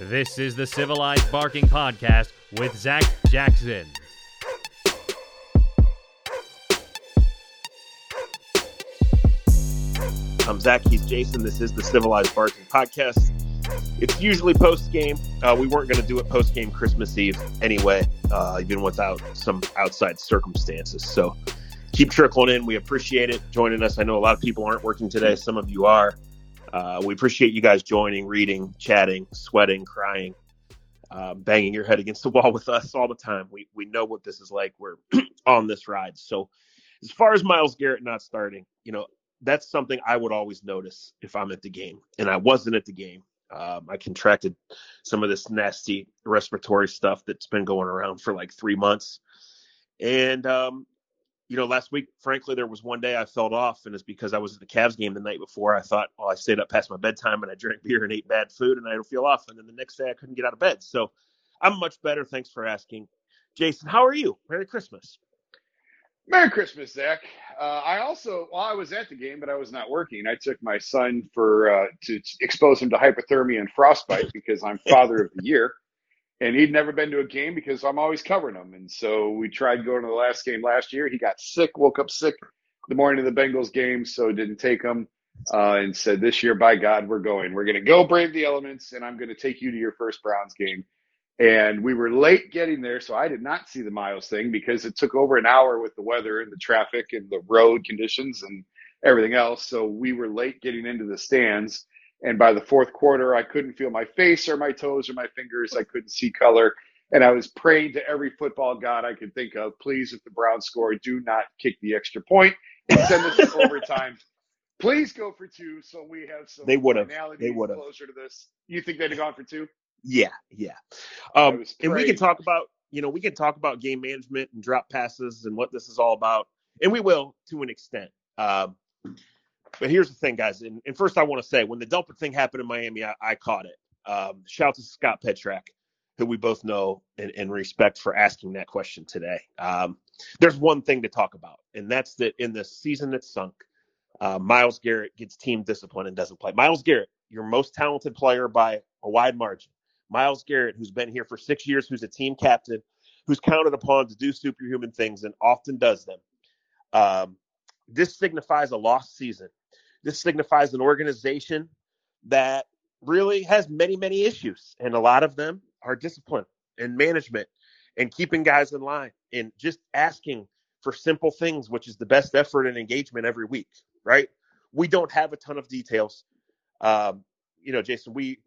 This is the Civilized Barking Podcast with Zach Jackson. I'm Zach, he's Jason. This is the Civilized Barking Podcast. It's usually post-game. We weren't going to do it post-game Christmas Eve anyway, even without some outside circumstances. So keep trickling in. We appreciate it, joining us. I know a lot of people aren't working today. Some of you are. We appreciate you guys joining, reading, chatting, sweating, crying, banging your head against the wall with us all the time. We know what this is like. We're on this ride. So as far as Myles Garrett not starting, you know, that's something I would always notice if I'm at the game. And I wasn't at the game. I contracted some of this nasty respiratory stuff that's been going around for like 3 months. And, you know, last week, frankly, there was one day I felt off, and it's because I was at the Cavs game the night before. I thought, well, I stayed up past my bedtime and I drank beer and ate bad food and I don't feel off. And then the next day I couldn't get out of bed. So I'm much better. Thanks for asking. Jason, how are you? Merry Christmas. Merry Christmas, Zach. I was at the game, but I was not working. I took my son to expose him to hypothermia and frostbite because I'm father of the year. And he'd never been to a game because I'm always covering him. And so we tried going to the last game last year. He got sick, woke up sick the morning of the Bengals game, so didn't take him and said, this year, by God, we're going. We're going to go brave the elements, and I'm going to take you to your first Browns game. And we were late getting there, so I did not see the Myles thing because it took over an hour with the weather and the traffic and the road conditions and everything else. So we were late getting into the stands. And by the fourth quarter, I couldn't feel my face or my toes or my fingers. I couldn't see color. And I was praying to every football god I could think of, please, if the Browns score, do not kick the extra point and send us to overtime. Please go for two so we have some finality closer to this. You think they'd have gone for two? Yeah. And we can talk about, you know, game management and drop passes and what this is all about. And we will to an extent. But here's the thing, guys. And first I want to say, when the Delpit thing happened in Miami, I caught it. Shout out to Scott Petrack, who we both know and respect, for asking that question today. There's one thing to talk about, and that's that in the season that's sunk, Myles Garrett gets team discipline and doesn't play. Myles Garrett, your most talented player by a wide margin. Myles Garrett, who's been here for 6 years, who's a team captain, who's counted upon to do superhuman things and often does them. This signifies a lost season. This signifies an organization that really has many, many issues, and a lot of them are discipline and management and keeping guys in line and just asking for simple things, which is the best effort and engagement every week, right? We don't have a ton of details. You know, Jason, we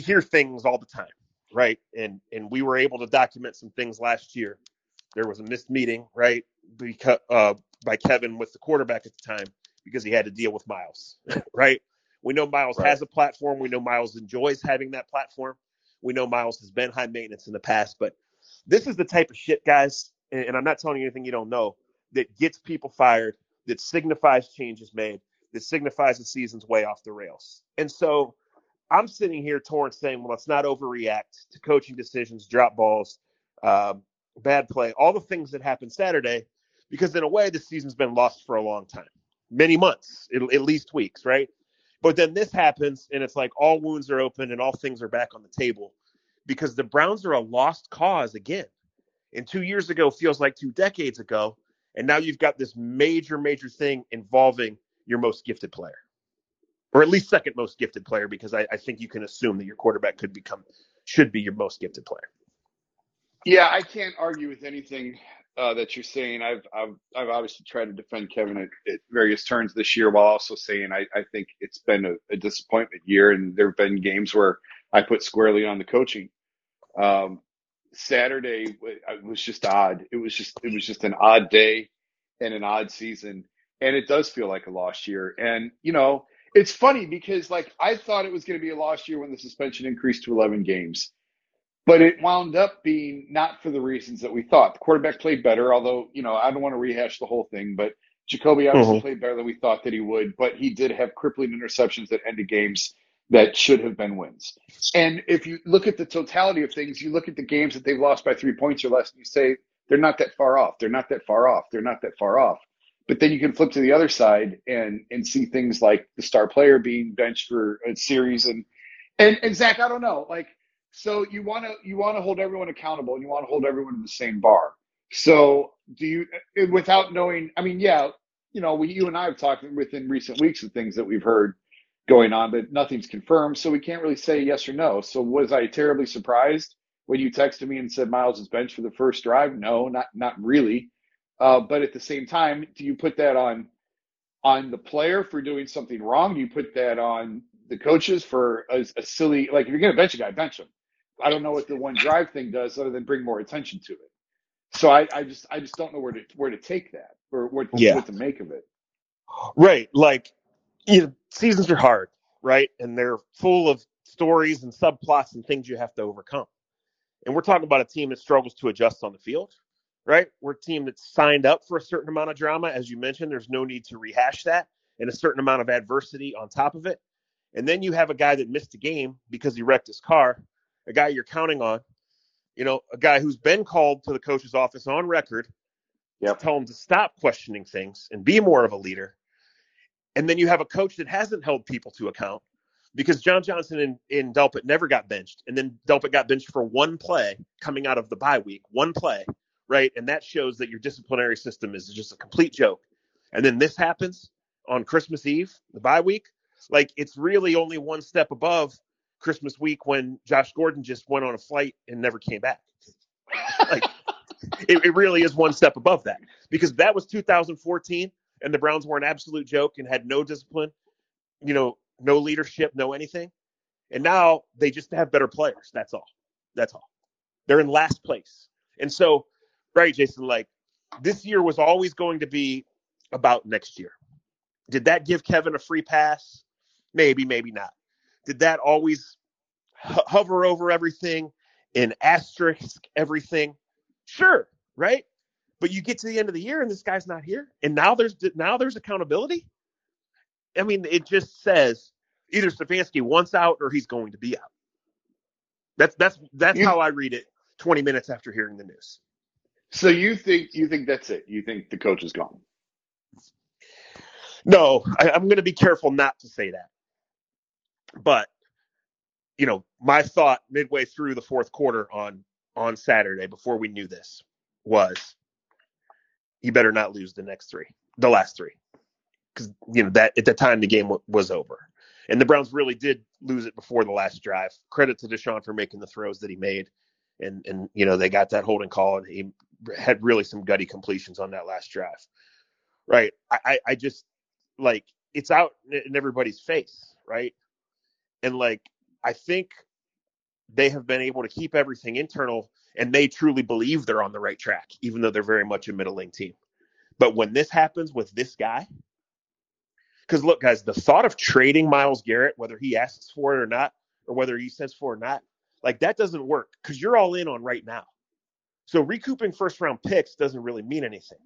hear things all the time, right? And we were able to document some things last year. There was a missed meeting, right, by Kevin with the quarterback at the time because he had to deal with Myles, right? We know Myles has a platform. We know Myles enjoys having that platform. We know Myles has been high maintenance in the past. But this is the type of shit, guys, and I'm not telling you anything you don't know, that gets people fired, that signifies changes made, that signifies the season's way off the rails. And so I'm sitting here torn, saying, well, let's not overreact to coaching decisions, drop balls, bad play, all the things that happened Saturday, because in a way, the season's been lost for a long time, many months, at least weeks, right? But then this happens, and it's like all wounds are open and all things are back on the table, because the Browns are a lost cause again. And 2 years ago feels like 2 decades ago, and now you've got this major, major thing involving your most gifted player. Or at least second most gifted player, because I think you can assume that your quarterback should be your most gifted player. Yeah, I can't argue with anything that you're saying. I've obviously tried to defend Kevin at various turns this year, while also saying I think it's been a disappointment year, and there have been games where I put squarely on the coaching. Saturday was just odd. It was just an odd day. and an odd season. And it does feel like a lost year. And, you know, it's funny because, like, I thought it was going to be a lost year when the suspension increased to 11 games. But it wound up being not for the reasons that we thought. The quarterback played better, although, you know, I don't want to rehash the whole thing, but Jacoby obviously played better than we thought that he would, but he did have crippling interceptions that ended games that should have been wins. And if you look at the totality of things, you look at the games that they've lost by 3 points or less, and you say, they're not that far off. They're not that far off. They're not that far off. But then you can flip to the other side and see things like the star player being benched for a series. And Zach, I don't know, like, so you want to hold everyone accountable and you want to hold everyone to the same bar. So do you, without knowing, I mean, yeah, you know, you and I have talked within recent weeks of things that we've heard going on, but nothing's confirmed. So we can't really say yes or no. So was I terribly surprised when you texted me and said Myles is benched for the first drive? No, not really. But at the same time, do you put that on the player for doing something wrong? Do you put that on the coaches for a silly, like, if you're going to bench a guy, bench him. I don't know what the one drive thing does other than bring more attention to it. So I just don't know where to take that or what to make of it. Right. Like, you know, seasons are hard, right? And they're full of stories and subplots and things you have to overcome. And we're talking about a team that struggles to adjust on the field, right? We're a team that's signed up for a certain amount of drama. As you mentioned, there's no need to rehash that, and a certain amount of adversity on top of it. And then you have a guy that missed a game because he wrecked his car, a guy you're counting on, you know, a guy who's been called to the coach's office on record, to tell him to stop questioning things and be more of a leader. And then you have a coach that hasn't held people to account because John Johnson in Delpit never got benched. And then Delpit got benched for one play coming out of the bye week, one play, right? And that shows that your disciplinary system is just a complete joke. And then this happens on Christmas Eve, the bye week. Like, it's really only one step above Christmas week when Josh Gordon just went on a flight and never came back. Like, it really is one step above that, because that was 2014 and the Browns were an absolute joke and had no discipline, you know, no leadership, no anything. And now they just have better players. That's all. They're in last place. And so, right, Jason, like, this year was always going to be about next year. Did that give Kevin a free pass? Maybe, maybe not. Did that always hover over everything and asterisk everything? Sure, right? But you get to the end of the year and this guy's not here, and now there's accountability. I mean, it just says either Stefanski wants out or he's going to be out. That's how I read it 20 minutes after hearing the news. So you think that's it? You think the coach is gone? No, I'm going to be careful not to say that. But, you know, my thought midway through the fourth quarter on Saturday, before we knew this, was you better not lose the last three. Because, you know, that at the time the game was over. And the Browns really did lose it before the last drive. Credit to Deshaun for making the throws that he made. And you know, they got that holding call, and he had really some gutty completions on that last drive. Right. I just, like, it's out in everybody's face. Right. And, like, I think they have been able to keep everything internal, and they truly believe they're on the right track, even though they're very much a middling team. But when this happens with this guy, because, look, guys, the thought of trading Myles Garrett, whether he asks for it or not, or whether he sends for it or not, like, that doesn't work, because you're all in on right now. So recouping first-round picks doesn't really mean anything.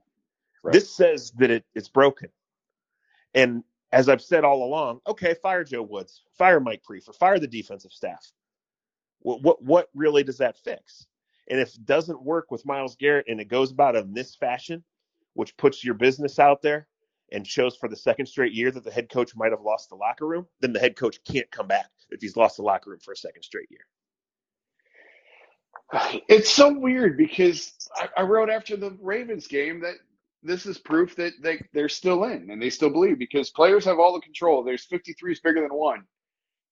Right. This says that it's broken. And as I've said all along, okay, fire Joe Woods, fire Mike Priefer, fire the defensive staff. What really does that fix? And if it doesn't work with Myles Garrett and it goes about in this fashion, which puts your business out there and shows for the second straight year that the head coach might have lost the locker room, then the head coach can't come back if he's lost the locker room for a second straight year. It's so weird, because I wrote after the Ravens game that this is proof that they're still in and they still believe, because players have all the control. There's 53 is bigger than one.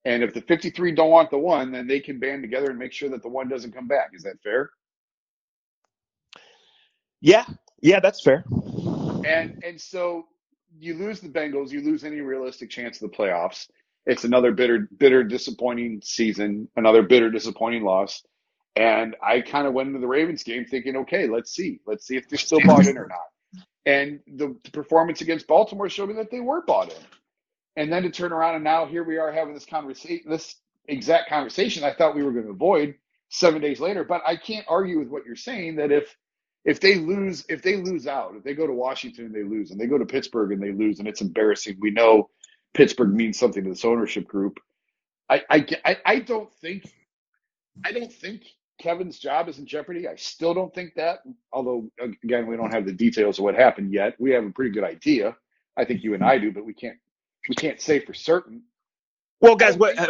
And if the 53 don't want the one, then they can band together and make sure that the one doesn't come back. Is that fair? Yeah, that's fair. And so you lose the Bengals, you lose any realistic chance of the playoffs. It's another bitter, disappointing season, another bitter, disappointing loss. And I kind of went into the Ravens game thinking, okay, let's see if they're still bought in or not. And the performance against Baltimore showed me that they were bought in. And then to turn around and now here we are having this exact conversation I thought we were going to avoid 7 days later. But I can't argue with what you're saying, that if they lose out, if they go to Washington and they lose, and they go to Pittsburgh and they lose, and it's embarrassing. We know Pittsburgh means something to this ownership group. I don't think Kevin's job is in jeopardy. I still don't think that, although, again, we don't have the details of what happened yet. We have a pretty good idea. I think you and I do, but we can't say for certain. Well, guys, let's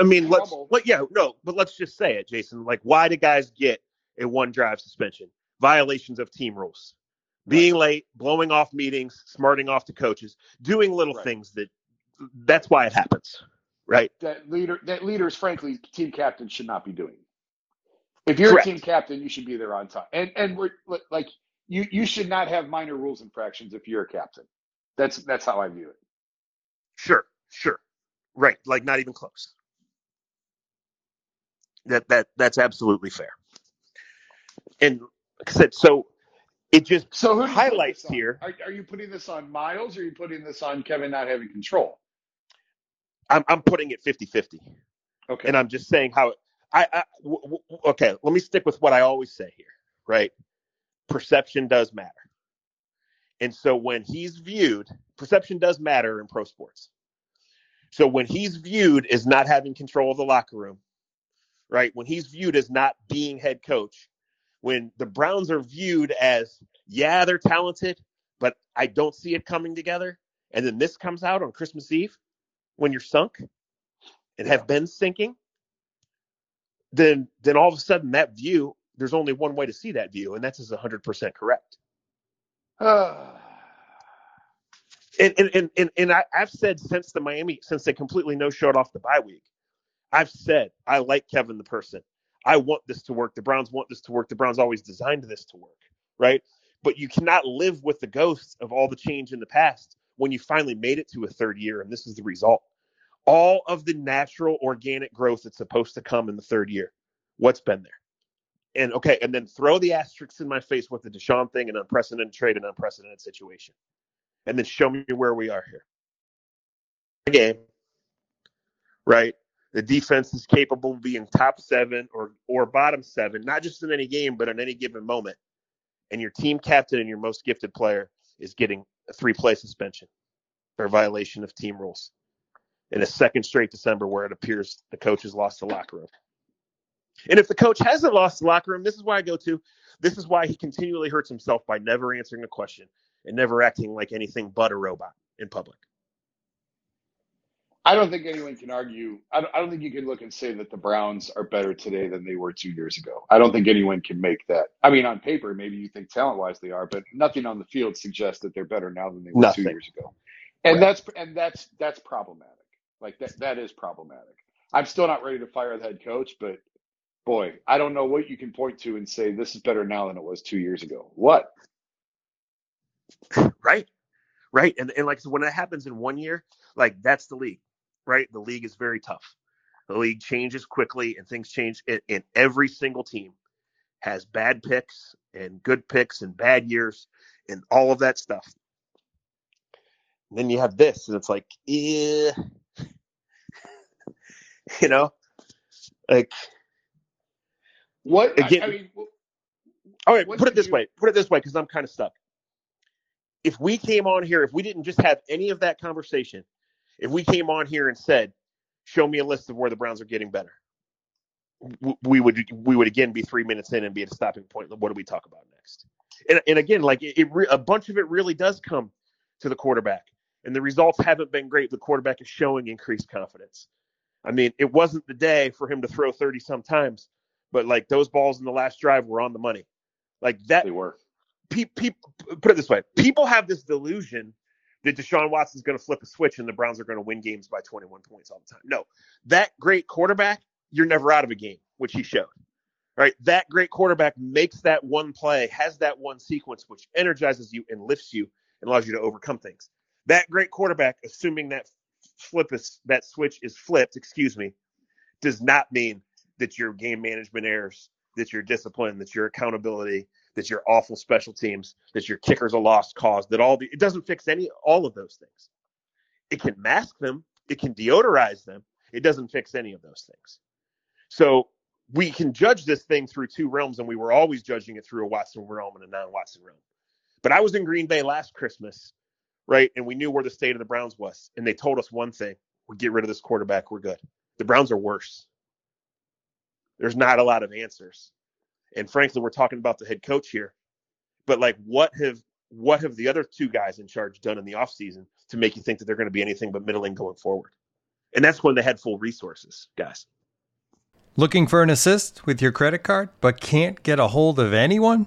just say it, Jason. Like, why do guys get a one-drive suspension? Violations of team rules. Being late, blowing off meetings, smarting off to coaches, doing little things that's why it happens, right? That leaders, frankly, team captains should not be doing. If you're a team captain, you should be there on time. And we're like, you should not have minor rules infractions if you're a captain. That's how I view it. Sure. Right. Like, not even close. That's absolutely fair. And like I said, so it highlights here. Are you putting this on Myles, or are you putting this on Kevin not having control? I'm putting it 50-50. Okay. And I'm just saying how okay, let me stick with what I always say here, right? Perception does matter. And so when he's viewed, perception does matter in pro sports. So when he's viewed as not having control of the locker room, right? When he's viewed as not being head coach, when the Browns are viewed as, yeah, they're talented, but I don't see it coming together. And then this comes out on Christmas Eve when you're sunk and have been sinking. Then all of a sudden that view, there's only one way to see that view, and that's is 100% correct. And I've said since they completely no-showed off the bye week, I've said I like Kevin the person. I want this to work. The Browns want this to work. The Browns always designed this to work, right? But you cannot live with the ghosts of all the change in the past when you finally made it to a third year, and this is the result. All of the natural organic growth that's supposed to come in the third year, what's been there? And then throw the asterisks in my face with the Deshaun thing, an unprecedented trade, an unprecedented situation. And then show me where we are here. The game, right? The defense is capable of being top seven or bottom seven, not just in any game, but in any given moment. And your team captain and your most gifted player is getting a 3-play suspension for violation of team rules in a second straight December where it appears the coach has lost the locker room. And if the coach hasn't lost the locker room, this is why he continually hurts himself by never answering a question and never acting like anything but a robot in public. I don't think anyone can argue. I don't think you can look and say that the Browns are better today than they were 2 years ago. I don't think anyone can make that. I mean, on paper, maybe you think talent-wise they are, but nothing on the field suggests that they're better now than they were 2 years ago. And that's problematic. Like, that is problematic. I'm still not ready to fire the head coach, but boy, I don't know what you can point to and say this is better now than it was 2 years ago. What? Right. And like, so when that happens in 1 year, like, that's the league. Right? The league is very tough. The league changes quickly and things change. And every single team has bad picks and good picks and bad years and all of that stuff. And then you have this, and it's like, yeah, you know, like what? Again, all right, put it this way, because I'm kind of stuck. If we came on here, if we didn't just have any of that conversation, if we came on here and said, show me a list of where the Browns are getting better, we would again be 3 minutes in and be at a stopping point. What do we talk about next? And again, like a bunch of it really does come to the quarterback, and the results haven't been great. The quarterback is showing increased confidence. I mean, it wasn't the day for him to throw 30 sometimes, but like those balls in the last drive were on the money. Like that, they were. Put it this way: people have this delusion that Deshaun Watson's going to flip a switch and the Browns are going to win games by 21 points all the time. No, that great quarterback, you're never out of a game, which he showed. Right, that great quarterback makes that one play, has that one sequence, which energizes you and lifts you and allows you to overcome things. That great quarterback, assuming that that switch is flipped, does not mean that your game management errors, that your discipline, that your accountability, that your awful special teams, that your kicker's a lost cause, that it doesn't fix all of those things. It can mask them. It can deodorize them. It doesn't fix any of those things. So we can judge this thing through two realms, and we were always judging it through a Watson realm and a non-Watson realm. But I was in Green Bay last Christmas, right? And we knew where the state of the Browns was. And they told us one thing: we get rid of this quarterback, we're good. The Browns are worse. There's not a lot of answers. And frankly, we're talking about the head coach here. But like, what have the other two guys in charge done in the offseason to make you think that they're going to be anything but middling going forward? And that's when they had full resources, guys. Looking for an assist with your credit card, but can't get a hold of anyone?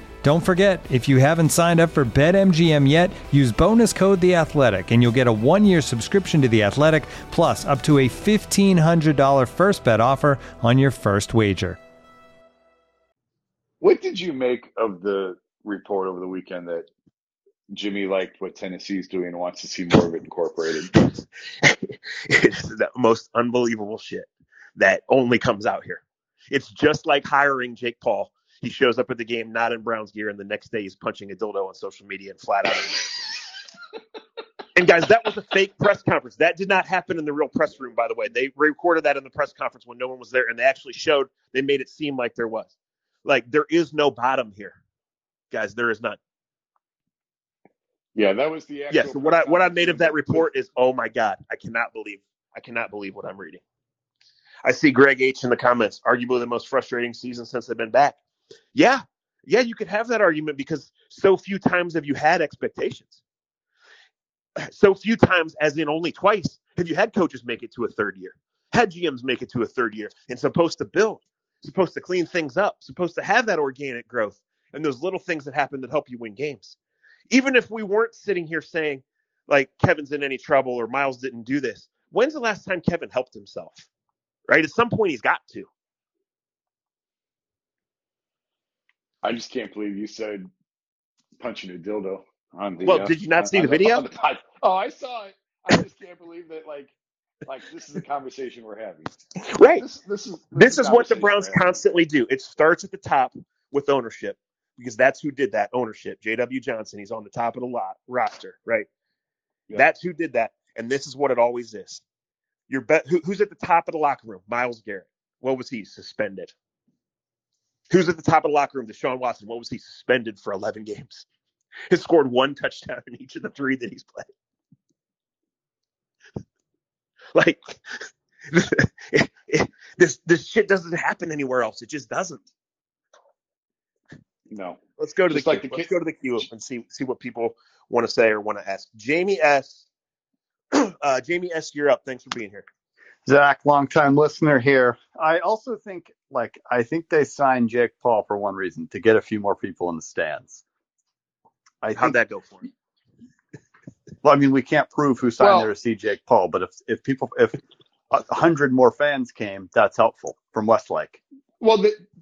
Don't forget, if you haven't signed up for BetMGM yet, use bonus code The Athletic, and you'll get a one-year subscription to The Athletic, plus up to a $1,500 first bet offer on your first wager. What did you make of the report over the weekend that Jimmy liked what Tennessee's doing and wants to see more of it incorporated? It's the most unbelievable shit that only comes out here. It's just like hiring Jake Paul. He shows up at the game not in Browns gear, and the next day he's punching a dildo on social media and flat out. And guys, that was a fake press conference. That did not happen in the real press room, by the way. They recorded that in the press conference when no one was there, and they actually showed, they made it seem like there was. Like, there is no bottom here. Guys, there is none. Yeah, that was the actual. Yeah, so what I made of that report is, oh my God, I cannot believe what I'm reading. I see Greg H in the comments, arguably the most frustrating season since they've been back. Yeah, you could have that argument because so few times have you had expectations. So few times, as in only twice, have you had coaches make it to a third year, had GMs make it to a third year, and supposed to build, supposed to clean things up, supposed to have that organic growth and those little things that happen that help you win games. Even if we weren't sitting here saying, like, Kevin's in any trouble or Myles didn't do this, when's the last time Kevin helped himself? Right? At some point, he's got to. I just can't believe you said punching a dildo on the. Well, did you not see the video? Oh, I saw it. I just can't believe that. Like this is a conversation we're having. Right. This is what the Browns constantly do. It starts at the top with ownership, because that's who did that. Ownership. J.W. Johnson. He's on the top of the roster, right? Yep. That's who did that, and this is what it always is. Who's at the top of the locker room? Myles Garrett. What was he? Suspended. Who's at the top of the locker room? Deshaun Watson. What was he? Suspended for 11 games. Has scored one touchdown in each of the three that he's played. Like, this shit doesn't happen anywhere else. It just doesn't. No. Let's go to just the queue. Let's go to the queue and see what people want to say or want to ask. Jamie S. Jamie S., you're up. Thanks for being here. Zach, longtime listener here. I also think, I think they signed Jake Paul for one reason, to get a few more people in the stands. How'd that go for him? Well, I mean, we can't prove who signed there to see Jake Paul, but if 100 more fans came, that's helpful from Westlake. Well,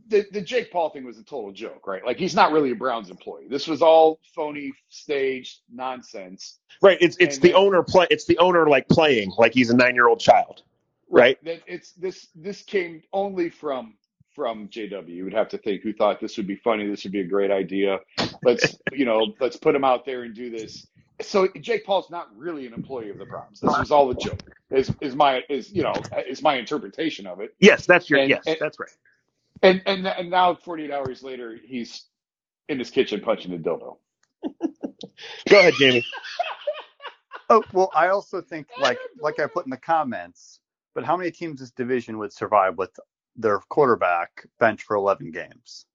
the Jake Paul thing was a total joke, right? Like, he's not really a Browns employee. This was all phony, staged nonsense. Right. It's the owner playing like he's a 9-year-old child. Right. This came only from JW. You would have to think, who thought this would be funny, this would be a great idea. Let's put him out there and do this. So Jake Paul's not really an employee of the Browns. This was all a joke. Is my interpretation of it. Yes, that's right. And now 48 hours later, he's in his kitchen punching a dildo. Go ahead, Jamie. Oh, well, I also think, like I put in the comments, but how many teams this division would survive with their quarterback bench for 11 games?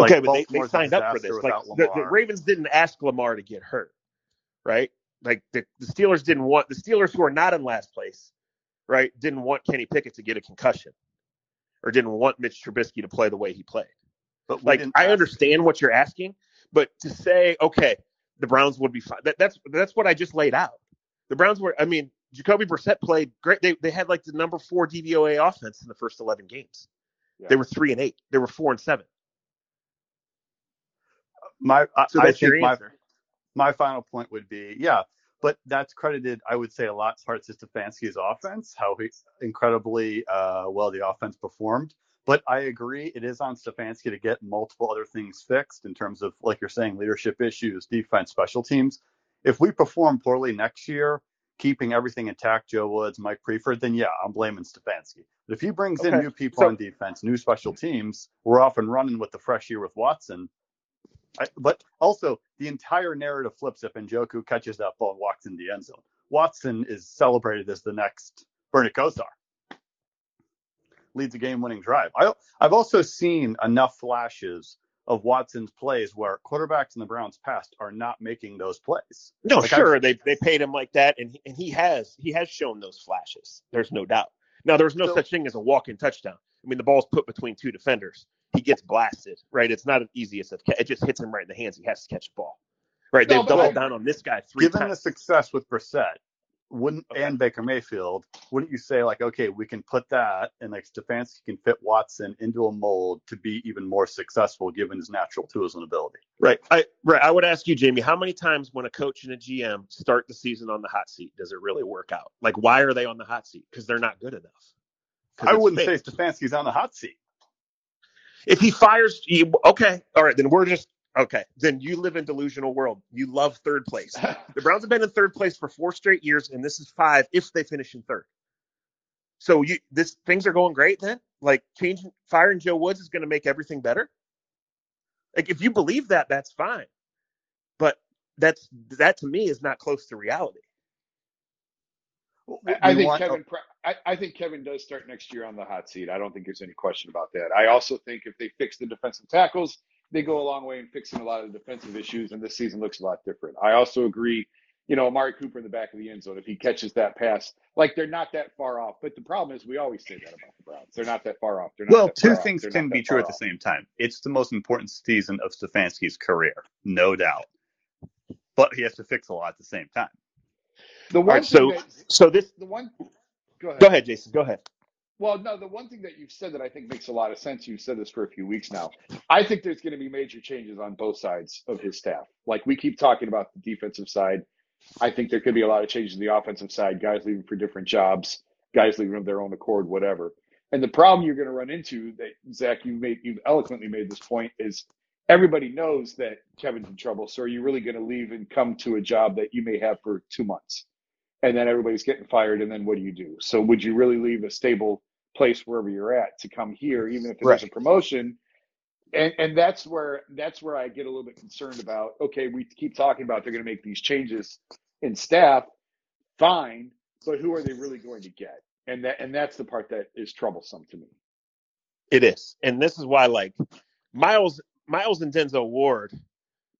Okay, but they signed up for this. Like, the Ravens didn't ask Lamar to get hurt, right? Like, the Steelers didn't want – the Steelers, who are not in last place, right, didn't want Kenny Pickett to get a concussion or didn't want Mitch Trubisky to play the way he played. But like, I understand what you're asking, but to say, okay, the Browns would be fine. That's what I just laid out. The Browns were – I mean, Jacoby Brissett played great. They had, like, the number 4 DVOA offense in the first 11 games. Yeah. They were 3-8. They were 4-7. I think my final point would be, yeah, but that's credited, I would say, a lot parts to Stefanski's offense, how incredibly well the offense performed. But I agree, it is on Stefanski to get multiple other things fixed in terms of, like you're saying, leadership issues, defense, special teams. If we perform poorly next year, keeping everything intact, Joe Woods, Mike Priefer, then yeah, I'm blaming Stefanski. But if he brings in new people on defense, new special teams, we're off and running with the fresh year with Watson. But also, the entire narrative flips if Njoku catches that ball and walks in the end zone. Watson is celebrated as the next Bernie Kosar. Leads a game-winning drive. I've also seen enough flashes of Watson's plays where quarterbacks in the Browns past are not making those plays. No, like, sure, they paid him like that, and he has shown those flashes. There's no doubt. Now, there's no such thing as a walk-in touchdown. I mean, the ball's put between two defenders. He gets blasted, right? It's not an easiest of catch. It just hits him right in the hands. He has to catch the ball, right? No, they've doubled down on this guy 3 times. Given the success with Brissett and Baker Mayfield, wouldn't you say, like, okay, we can put that, and like Stefanski can fit Watson into a mold to be even more successful given his natural tools and ability? Right. I would ask you, Jamie, how many times when a coach and a GM start the season on the hot seat does it really work out? Like, why are they on the hot seat? Because they're not good enough. I wouldn't say Stefanski's on the hot seat. If he fires, then you live in delusional world. You love third place. The Browns have been in third place for 4 straight years, and this is 5 if they finish in third. So things are going great then? Like, firing Joe Woods is going to make everything better? Like, if you believe that, that's fine. But that to me is not close to reality. I think Kevin does start next year on the hot seat. I don't think there's any question about that. I also think if they fix the defensive tackles, they go a long way in fixing a lot of the defensive issues, and this season looks a lot different. I also agree, Amari Cooper in the back of the end zone, if he catches that pass, like, they're not that far off. But the problem is we always say that about the Browns. They're not that far off. Well, two things can be true at the same time. It's the most important season of Stefanski's career, no doubt. But he has to fix a lot at the same time. Go ahead, Jason. Go ahead. Well, no, the one thing that you've said that I think makes a lot of sense, you've said this for a few weeks now, I think there's going to be major changes on both sides of his staff. Like, we keep talking about the defensive side. I think there could be a lot of changes on the offensive side, guys leaving for different jobs, guys leaving of their own accord, whatever. And the problem you're going to run into that, Zach, you've eloquently made this point, is everybody knows that Kevin's in trouble. So are you really going to leave and come to a job that you may have for 2 months? And then everybody's getting fired, and then what do you do? So would you really leave a stable place wherever you're at to come here, even if there's a promotion? And that's where I get a little bit concerned about, okay, we keep talking about they're going to make these changes in staff, fine, but who are they really going to get? And that's the part that is troublesome to me. It is. And this is why, like, Myles and Denzel Ward,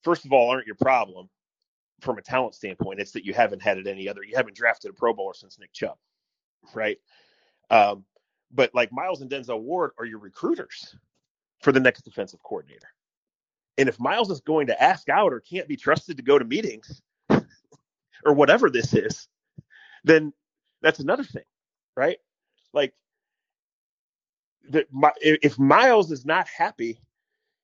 first of all, aren't your problem. From a talent standpoint, it's that you haven't had it any other. You haven't drafted a Pro Bowler since Nick Chubb, right? But like, Myles and Denzel Ward are your recruiters for the next defensive coordinator. And if Myles is going to ask out or can't be trusted to go to meetings or whatever this is, then that's another thing, right? Like, if Myles is not happy,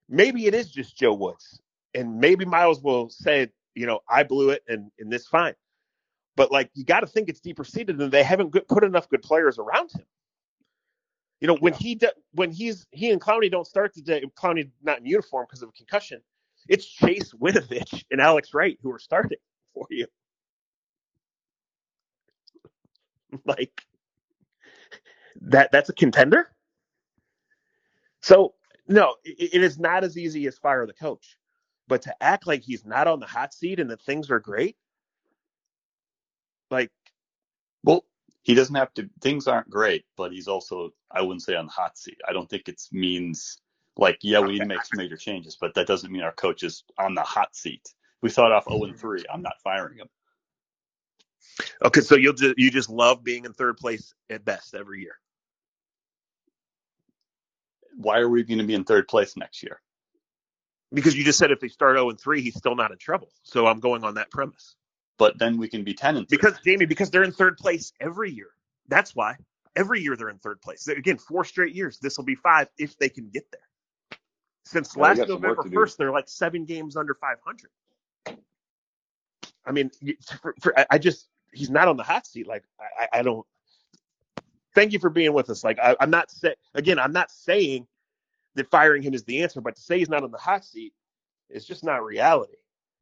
maybe it is just Joe Woods. And maybe Myles will say, you know, I blew it and this fine. But, like, you got to think it's deeper-seated, and they haven't put enough good players around him. You know, when he and Clowney don't start today, Clowney not in uniform because of a concussion, it's Chase Winovich and Alex Wright who are starting for you. Like, that's a contender? So, no, it is not as easy as fire the coach. But to act like he's not on the hot seat and that things are great, like, well, he doesn't have to. Things aren't great, but he's also, I wouldn't say on the hot seat. I don't think it means like, yeah, we need to make some major changes, but that doesn't mean our coach is on the hot seat. We thought off 0-3. I'm not firing him. Okay, so you just love being in third place at best every year. Why are we going to be in third place next year? Because you just said if they start 0-3, he's still not in trouble. So I'm going on that premise. But then we can be 10-3. Because, Jamie, they're in third place every year. That's why. Every year they're in third place. Again, 4 straight years. This will be 5 if they can get there. Since last November 1st, they're like 7 games under 500. I mean, he's not on the hot seat. Like, I don't. Thank you for being with us. Like, I'm not saying that firing him is the answer, but to say he's not on the hot seat is just not reality.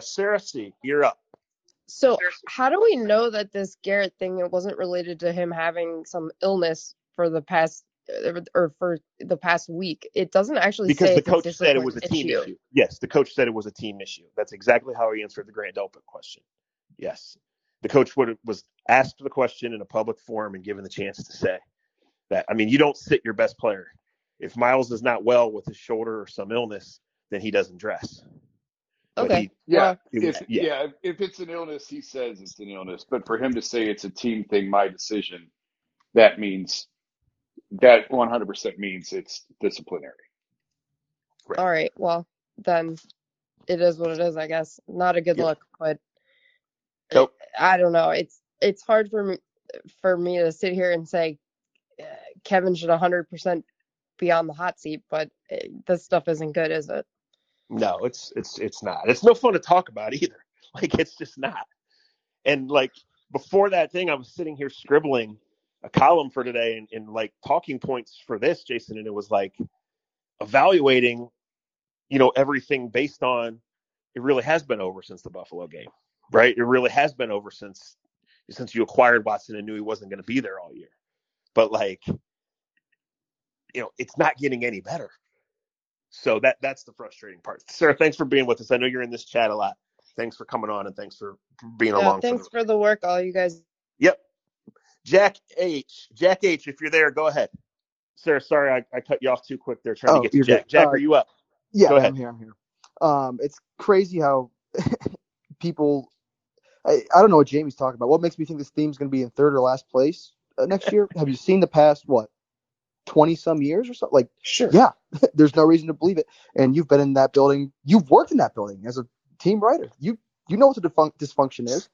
Sarah C., you're up. So how do we know that this Garrett thing, it wasn't related to him having some illness for the past week? It doesn't actually because say the coach said it was a team issue. Yes, the coach said it was a team issue. That's exactly how he answered the Grand Delpit question. Yes, the coach was asked the question in a public forum and given the chance to say that. I mean, you don't sit your best player. If Myles is not well with his shoulder or some illness, then he doesn't dress. Okay. If it's an illness, he says it's an illness. But for him to say it's a team thing, my decision, that means that 100% means it's disciplinary. Right. All right. Well, then it is what it is, I guess. Not a good look, but nope. I don't know. It's hard for me to sit here and say Kevin should 100% be on the hot seat, but this stuff isn't good, is it? No, it's not. It's no fun to talk about either. Like, it's just not. And like before that thing, I was sitting here scribbling a column for today and like talking points for this, Jason. And it was like evaluating, you know, everything based on it really has been over since the Buffalo game, right? It really has been over since you acquired Watson and knew he wasn't going to be there all year. But like, you know, it's not getting any better. So that's the frustrating part. Sarah, thanks for being with us. I know you're in this chat a lot. Thanks for coming on and thanks for being along. Thanks for the work, all you guys. Yep. Jack H., if you're there, go ahead. Sarah, sorry I cut you off too quick there trying to get to Jack. Good. Jack, are you up? Yeah, go ahead. I'm here. It's crazy how people – I don't know what Jamie's talking about. What makes me think this team's going to be in third or last place next year? Have you seen the past, 20-some years or something? Like, sure. Yeah, there's no reason to believe it. And you've been in that building. You've worked in that building as a team writer. You know what the dysfunction is.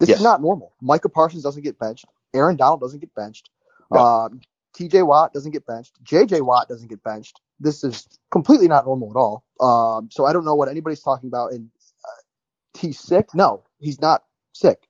This is not normal. Micah Parsons doesn't get benched. Aaron Donald doesn't get benched. No. TJ Watt doesn't get benched. JJ Watt doesn't get benched. This is completely not normal at all. So I don't know what anybody's talking about. And he's sick? No, he's not sick.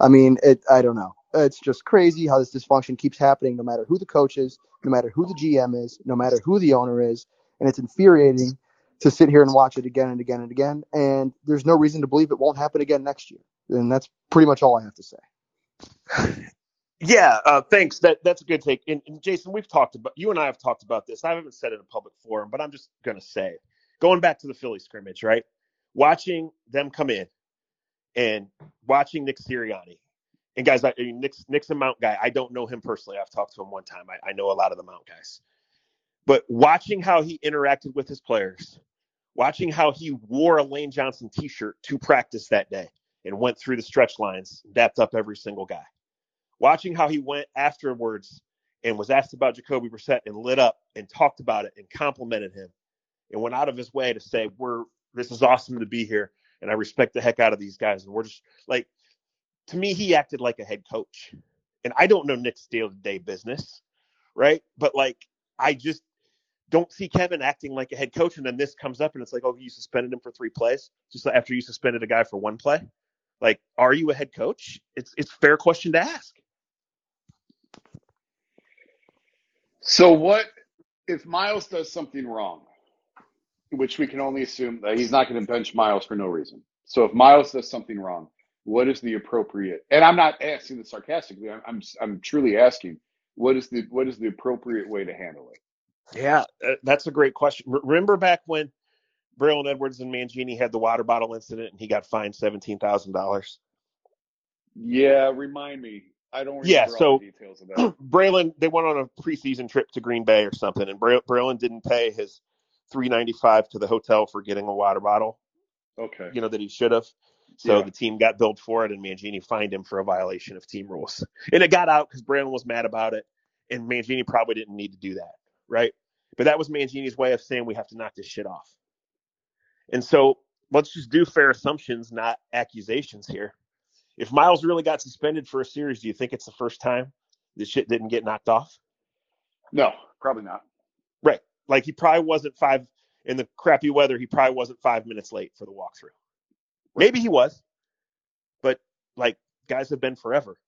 I mean, I don't know. It's just crazy how this dysfunction keeps happening no matter who the coach is, no matter who the GM is, no matter who the owner is. And it's infuriating to sit here and watch it again and again and again. And there's no reason to believe it won't happen again next year. And that's pretty much all I have to say. Yeah, thanks. That's a good take. And Jason, you and I have talked about this. I haven't said it in a public forum, but I'm just going to say, going back to the Philly scrimmage, right? Watching them come in and watching Nick Sirianni And guys, Nick's a Mount guy. I don't know him personally. I've talked to him one time. I know a lot of the Mount guys. But watching how he interacted with his players, watching how he wore a Lane Johnson T-shirt to practice that day and went through the stretch lines, dapped up every single guy. Watching how he went afterwards and was asked about Jacoby Brissett and lit up and talked about it and complimented him and went out of his way to say, this is awesome to be here, and I respect the heck out of these guys. And we're just like, to me, he acted like a head coach. And I don't know Nick's day-to-day business, right? But, I just don't see Kevin acting like a head coach. And then this comes up, and it's like, oh, you suspended him for 3 plays just after you suspended a guy for 1 play. Like, are you a head coach? It's a fair question to ask. So what if Myles does something wrong, which we can only assume that he's not going to bench Myles for no reason. So if Myles does something wrong, what is the appropriate, and I'm not asking this sarcastically, I'm truly asking, what is the appropriate way to handle it? Yeah, that's a great question. Remember back when Braylon Edwards and Mangini had the water bottle incident and he got fined $17,000? Yeah, remind me. I don't remember all the details of that. Braylon, they went on a preseason trip to Green Bay or something, and Braylon didn't pay his $395 to the hotel for getting a water bottle. Okay. That he should have. So the team got billed for it, and Mangini fined him for a violation of team rules. And it got out because Braylon was mad about it, and Mangini probably didn't need to do that, right? But that was Mangini's way of saying we have to knock this shit off. And so let's just do fair assumptions, not accusations here. If Myles really got suspended for a series, do you think it's the first time this shit didn't get knocked off? No, probably not. Right. He probably wasn't in the crappy weather, he probably wasn't 5 minutes late for the walkthrough. Right. Maybe he was, but guys have been forever.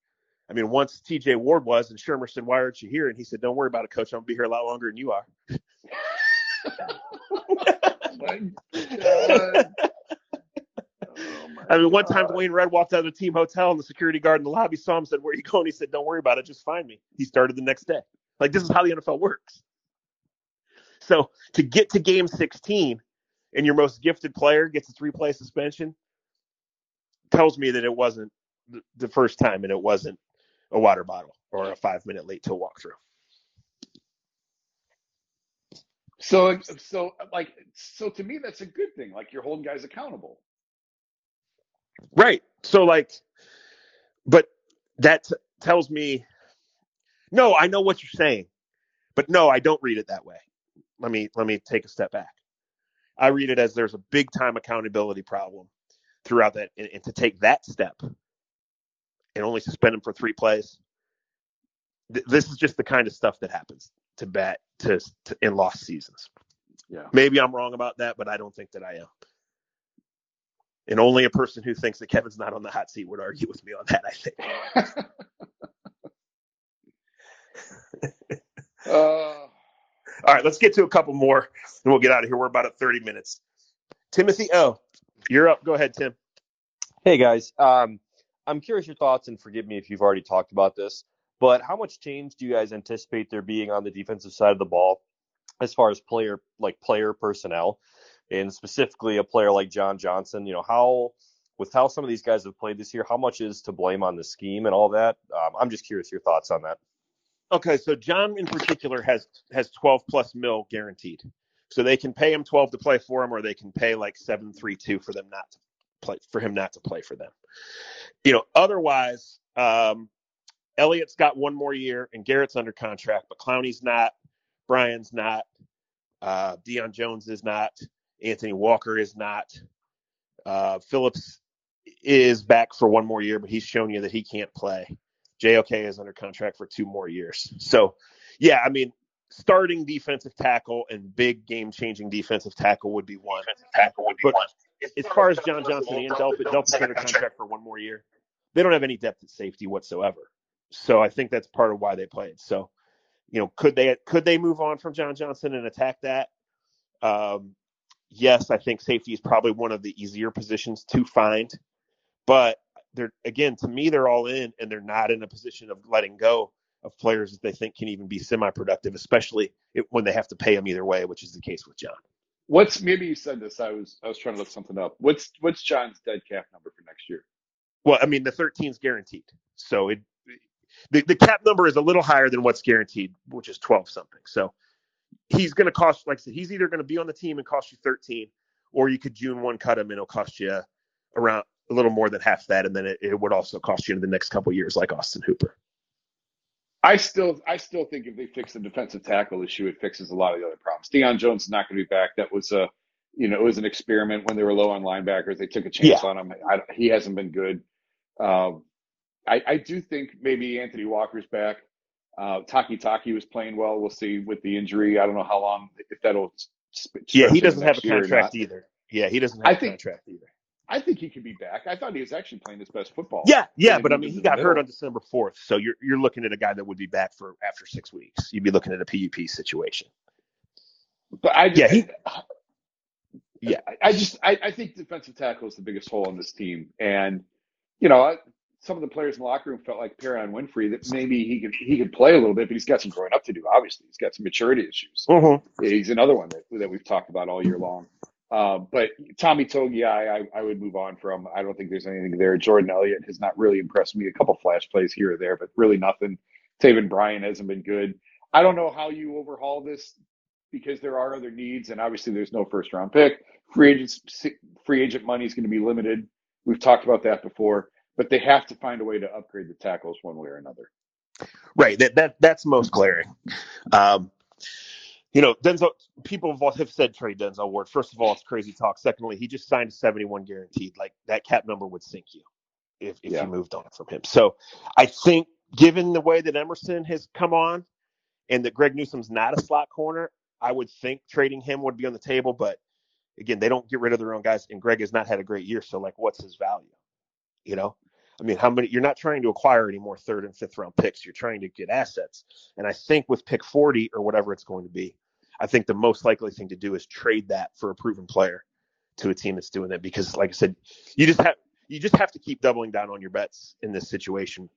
I mean, once TJ Ward was, and Shermer said, why aren't you here? And he said, don't worry about it, coach. I'm going to be here a lot longer than you are. One time Dwayne Red walked out of the team hotel and the security guard in the lobby saw him and said, where are you going? He said, don't worry about it. Just find me. He started the next day. This is how the NFL works. So to get to game 16 and your most gifted player gets a 3-play suspension tells me that it wasn't the first time and it wasn't a water bottle or a 5-minute late to walkthrough. So to me, that's a good thing. You're holding guys accountable. Right. So but that tells me, no, I know what you're saying, but no, I don't read it that way. Let me take a step back. I read it as there's a big time accountability problem throughout that. And to take that step and only suspend him for 3 plays. This is just the kind of stuff that happens to bat in lost seasons. Yeah. Maybe I'm wrong about that, but I don't think that I am. And only a person who thinks that Kevin's not on the hot seat would argue with me on that, I think. All right, let's get to a couple more, and we'll get out of here. We're about at 30 minutes. Timothy O., you're up. Go ahead, Tim. Hey, guys. I'm curious your thoughts, and forgive me if you've already talked about this, but how much change do you guys anticipate there being on the defensive side of the ball as far as player personnel, and specifically a player like John Johnson? How some of these guys have played this year, how much is to blame on the scheme and all that? I'm just curious your thoughts on that. Okay, so John in particular has 12 plus mil guaranteed. So they can pay him 12 to play for him, or they can pay 732 for them not to play for him not to play for them. Otherwise, Elliott's got 1 more year and Garrett's under contract, but Clowney's not, Brian's not, Deion Jones is not, Anthony Walker is not, Phillips is back for 1 more year, but he's shown you that he can't play. JOK is under contract for 2 more years. So, starting defensive tackle and big game-changing defensive tackle would be one. As far as John Johnson and Delpit under contract for 1 more year, they don't have any depth at safety whatsoever. So I think that's part of why they played. So, could they move on from John Johnson and attack that? Yes, I think safety is probably one of the easier positions to find, but they're, again, to me, they're all in, and they're not in a position of letting go of players that they think can even be semi-productive, especially when they have to pay them either way, which is the case with John. Maybe you said this. I was trying to look something up. What's John's dead cap number for next year? Well, the 13's guaranteed. So it the cap number is a little higher than what's guaranteed, which is 12 something. So he's going to cost, like I said, he's either going to be on the team and cost you 13, or you could June 1 cut him and it'll cost you around a little more than half that. And then it would also cost you in the next couple of years, like Austin Hooper. I still think if they fix the defensive tackle issue, it fixes a lot of the other problems. Deion Jones is not going to be back. That was it was an experiment when they were low on linebackers. They took a chance on him. He hasn't been good. I do think maybe Anthony Walker's back. Taki was playing well. We'll see with the injury. I don't know how long, if that'll. He doesn't have a contract either. I think he could be back. I thought he was actually playing his best football. But I mean, he got hurt on December 4th. So you're looking at a guy that would be back for after 6 weeks. You'd be looking at a PUP situation. But I think defensive tackle is the biggest hole on this team. And, some of the players in the locker room felt like Perrion Winfrey, that maybe he could play a little bit, but he's got some growing up to do. Obviously, he's got some maturity issues. Mm-hmm. He's another one that we've talked about all year long. But Tommy Togiai, I would move on from. I don't think there's anything there. Jordan Elliott has not really impressed me. A couple flash plays here or there, but really nothing. Taven Bryan hasn't been good. I don't know how you overhaul this, because there are other needs, and obviously there's no first round pick. Free agent money is going to be limited. We've talked about that before. But they have to find a way to upgrade the tackles one way or another. Right. That's most glaring. Denzel, people have said trade Denzel Ward. First of all, it's crazy talk. Secondly, he just signed a 71 guaranteed. Like, that cap number would sink you if you moved on from him. So I think, given the way that Emerson has come on and that Greg Newsom's not a slot corner, I would think trading him would be on the table. But again, they don't get rid of their own guys, and Greg has not had a great year. So, like, what's his value? I mean, how many? You're not trying to acquire any more third and fifth round picks. You're trying to get assets. And I think with pick 40 or whatever it's going to be, I think the most likely thing to do is trade that for a proven player to a team that's doing that. Because, like I said, you just have to keep doubling down on your bets in this situation.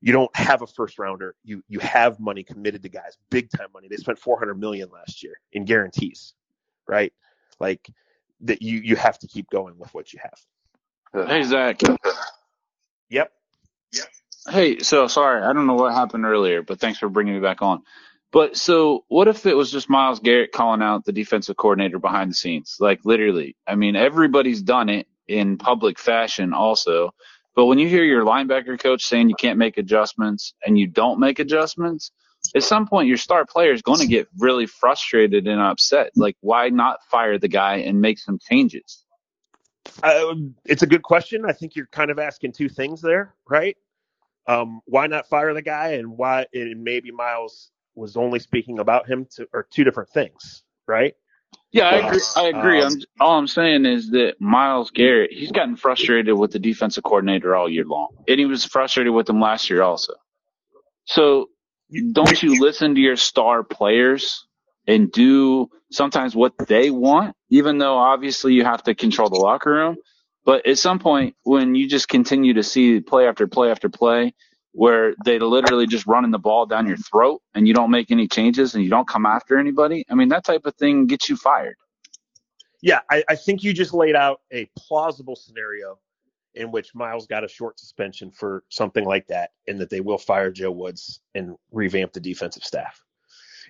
You don't have a first rounder. You have money committed to guys, big time money. They spent $400 million last year in guarantees, right? Like that. You have to keep going with what you have. Hey, Zach. Yep. Hey, so sorry, I don't know what happened earlier, but thanks for bringing me back on. But so what if it was just Myles Garrett calling out the defensive coordinator behind the scenes? Like, literally, I mean, everybody's done it in public fashion also. But when you hear your linebacker coach saying you can't make adjustments and you don't make adjustments, at some point your star player is going to get really frustrated and upset. Like, why not fire the guy and make some changes? It's a good question. I think you're kind of asking two things there, right? Why not fire the guy, and why? And maybe Myles was only speaking about him, or two different things, right? Yeah, I agree. All I'm saying is that Myles Garrett, he's gotten frustrated with the defensive coordinator all year long, and he was frustrated with him last year also. So don't you listen to your star players and do sometimes what they want, even though obviously you have to control the locker room? But at some point, when you just continue to see play after play after play where they literally just running the ball down your throat and you don't make any changes and you don't come after anybody, I mean, that type of thing gets you fired. Yeah, I think you just laid out a plausible scenario in which Myles got a short suspension for something like that, and that they will fire Joe Woods and revamp the defensive staff.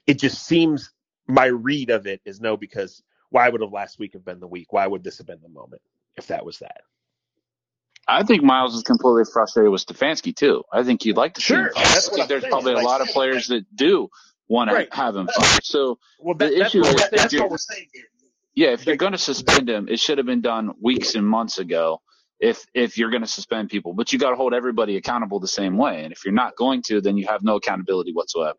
It just seems... my read of it is no, because why would have last week have been the week? Why would this have been the moment if that was that? I think Myles is completely frustrated with Stefanski too. I think he'd like to see him. That's what there's probably a lot of players that do want to have him fired. So that's what we're saying here. Yeah, if you're going to suspend him, it should have been done weeks and months ago. If you're going to suspend people, but you got to hold everybody accountable the same way. And if you're not going to, then you have no accountability whatsoever.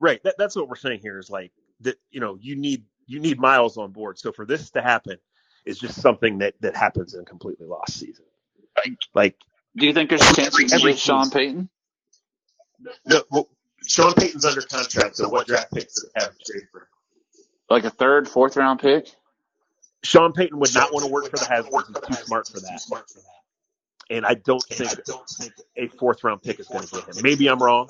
Right. That's what we're saying here is like, that you need Myles on board. So for this to happen is just something that happens in a completely lost season. Like, do you think there's a chance with Sean Payton? No, well, Sean Payton's under contract. So what draft picks does it have to trade for? Like a third, fourth round pick. Sean Payton would not want to work for the Hasbros. He's too smart for that. And I don't think a fourth round pick is going to get him. Maybe I'm wrong.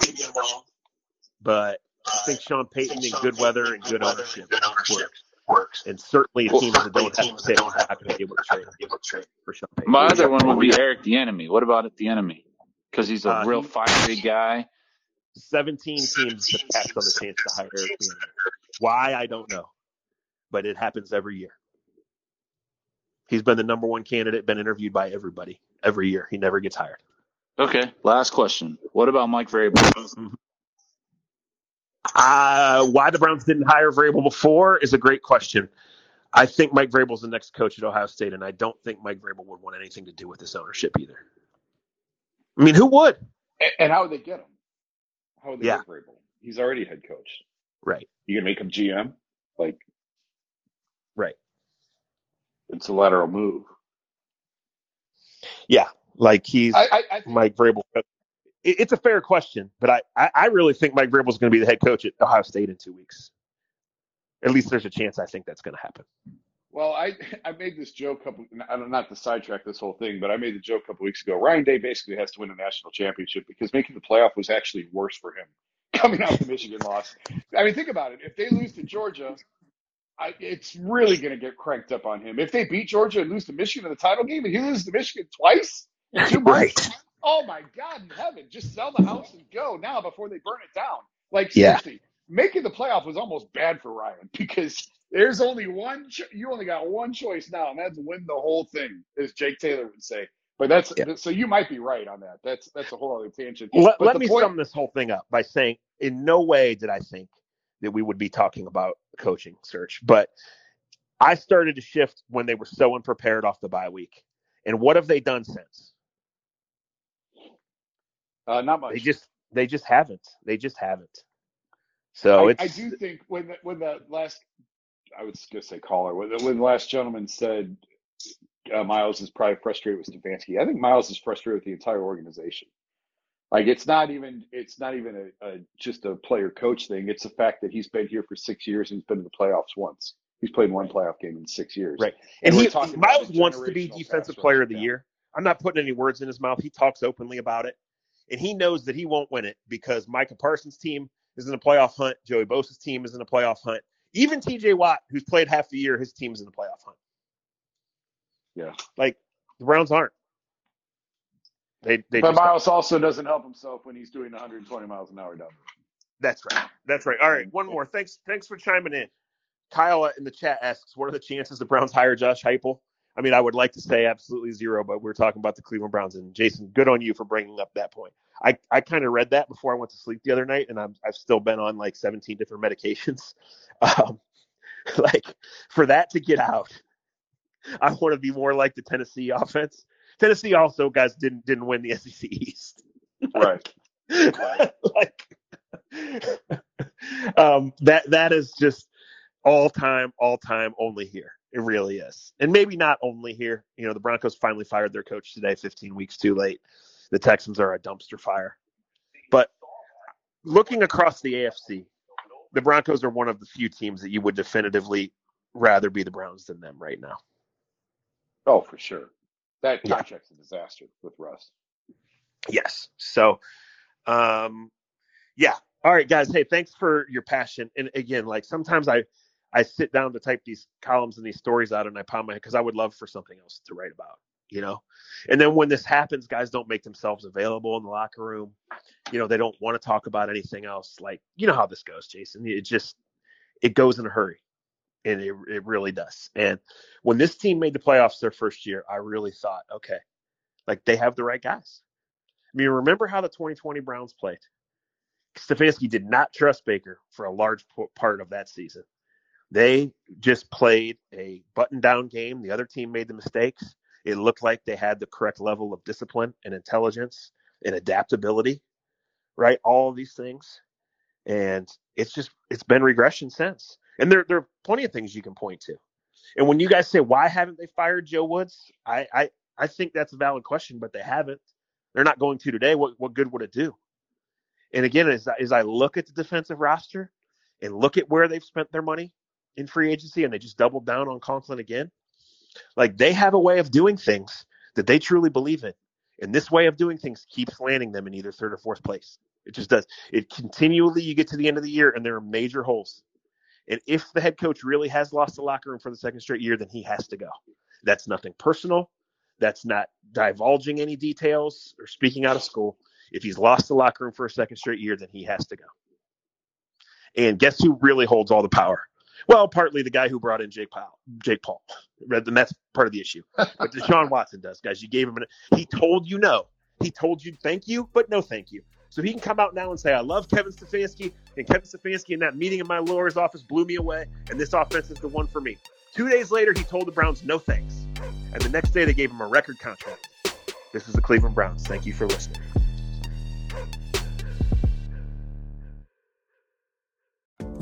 But I think Sean Payton in good weather and good ownership works. And certainly a team that don't have to not going to be able to trade for Sean Payton. My other one would be Eric Bieniemy. What about Bieniemy? because he's a real fiery guy. 17 teams have passed on the chance to hire Eric Bieniemy. Why, I don't know. But it happens every year. He's been the number one candidate, been interviewed by everybody every year. He never gets hired. Okay, last question. What about Mike Vrabel? Why the Browns didn't hire Vrabel before is a great question. I think Mike Vrabel's the next coach at Ohio State, and I don't think Mike Vrabel would want anything to do with this ownership either. I mean, who would? And how would they get him? How would they get Vrabel? He's already head coach. Right. You gonna make him GM? Like, right. It's a lateral move. Yeah, like he's Mike Vrabel. It's a fair question, but I really think Mike Vrabel's going to be the head coach at Ohio State in 2 weeks. At least there's a chance I think that's going to happen. Well, I made this joke couple. Not to sidetrack this whole thing, but I made the joke a couple weeks ago. Ryan Day basically has to win a national championship because making the playoff was actually worse for him coming out of the Michigan loss. I mean, think about it. If they lose to Georgia, it's really going to get cranked up on him. If they beat Georgia and lose to Michigan in the title game, and he loses to Michigan twice in 2 months, oh my God in heaven! Just sell the house and go now before they burn it down. Like seriously. Making the playoff was almost bad for Ryan because there's only one. You only got one choice now, and that's win the whole thing, as Jake Taylor would say. But that's so you might be right on that. That's a whole other tangent. Let me sum this whole thing up by saying, in no way did I think that we would be talking about a coaching search, but I started to shift when they were so unprepared off the bye week. And what have they done since? Not much. They just haven't. So I do think when the last, I was going to say caller, when the last gentleman said Myles is probably frustrated with Stefanski, I think Myles is frustrated with the entire organization. Like it's not even a just a player coach thing. It's the fact that he's been here for 6 years and he's been to the playoffs once. He's played one playoff game in 6 years. Right, and Myles wants to be defensive player of the year. I'm not putting any words in his mouth. He talks openly about it, and he knows that he won't win it because Micah Parsons' team is in a playoff hunt. Joey Bosa's team is in a playoff hunt. Even TJ Watt, who's played half the year, his team's in the playoff hunt. Yeah. Like, the Browns aren't. But Myles also doesn't help himself when he's doing 120 miles an hour down. That's right. All right, one more. Thanks for chiming in. Kyle in the chat asks, what are the chances the Browns hire Josh Heupel? I mean, I would like to say absolutely zero, but we're talking about the Cleveland Browns. And Jason, good on you for bringing up that point. I kind of read that before I went to sleep the other night, and I've still been on like 17 different medications. Like for that to get out, I want to be more like the Tennessee offense. Tennessee also, guys, didn't win the SEC East. Right. That is just all time only here. It really is. And maybe not only here. You know, the Broncos finally fired their coach today, 15 weeks too late. The Texans are a dumpster fire. But looking across the AFC, the Broncos are one of the few teams that you would definitively rather be the Browns than them right now. Oh, for sure. That contract's a disaster with Russ. Yes. So, All right, guys. Hey, thanks for your passion. And again, like sometimes I sit down to type these columns and these stories out and I pound my head because I would love for something else to write about, you know? And then when this happens, guys don't make themselves available in the locker room. You know, they don't want to talk about anything else. Like, you know how this goes, Jason. It goes in a hurry. And it really does. And when this team made the playoffs their first year, I really thought, okay, like they have the right guys. I mean, remember how the 2020 Browns played? Stefanski did not trust Baker for a large part of that season. They just played a button-down game. The other team made the mistakes. It looked like they had the correct level of discipline and intelligence and adaptability, right? All of these things. And it's been regression since. And there are plenty of things you can point to. And when you guys say, why haven't they fired Joe Woods? I think that's a valid question, but they haven't. They're not going to today. What good would it do? And again, as I look at the defensive roster and look at where they've spent their money, in free agency, and they just doubled down on Conklin again. Like they have a way of doing things that they truly believe in. And this way of doing things keeps landing them in either third or fourth place. It just does. It continually, you get to the end of the year and there are major holes. And if the head coach really has lost the locker room for the second straight year, then he has to go. That's nothing personal. that's not divulging any details or speaking out of school. If he's lost the locker room for a second straight year, then he has to go. And guess who really holds all the power? Well, partly the guy who brought in Jake Paul. That's part of the issue. But Deshaun Watson does, guys. You gave him he told you no. He told you thank you, but no thank you. So he can come out now and say, I love Kevin Stefanski, and Kevin Stefanski in that meeting in my lawyer's office blew me away, and this offense is the one for me. 2 days later, he told the Browns no thanks. And the next day, they gave him a record contract. This is the Cleveland Browns. Thank you for listening.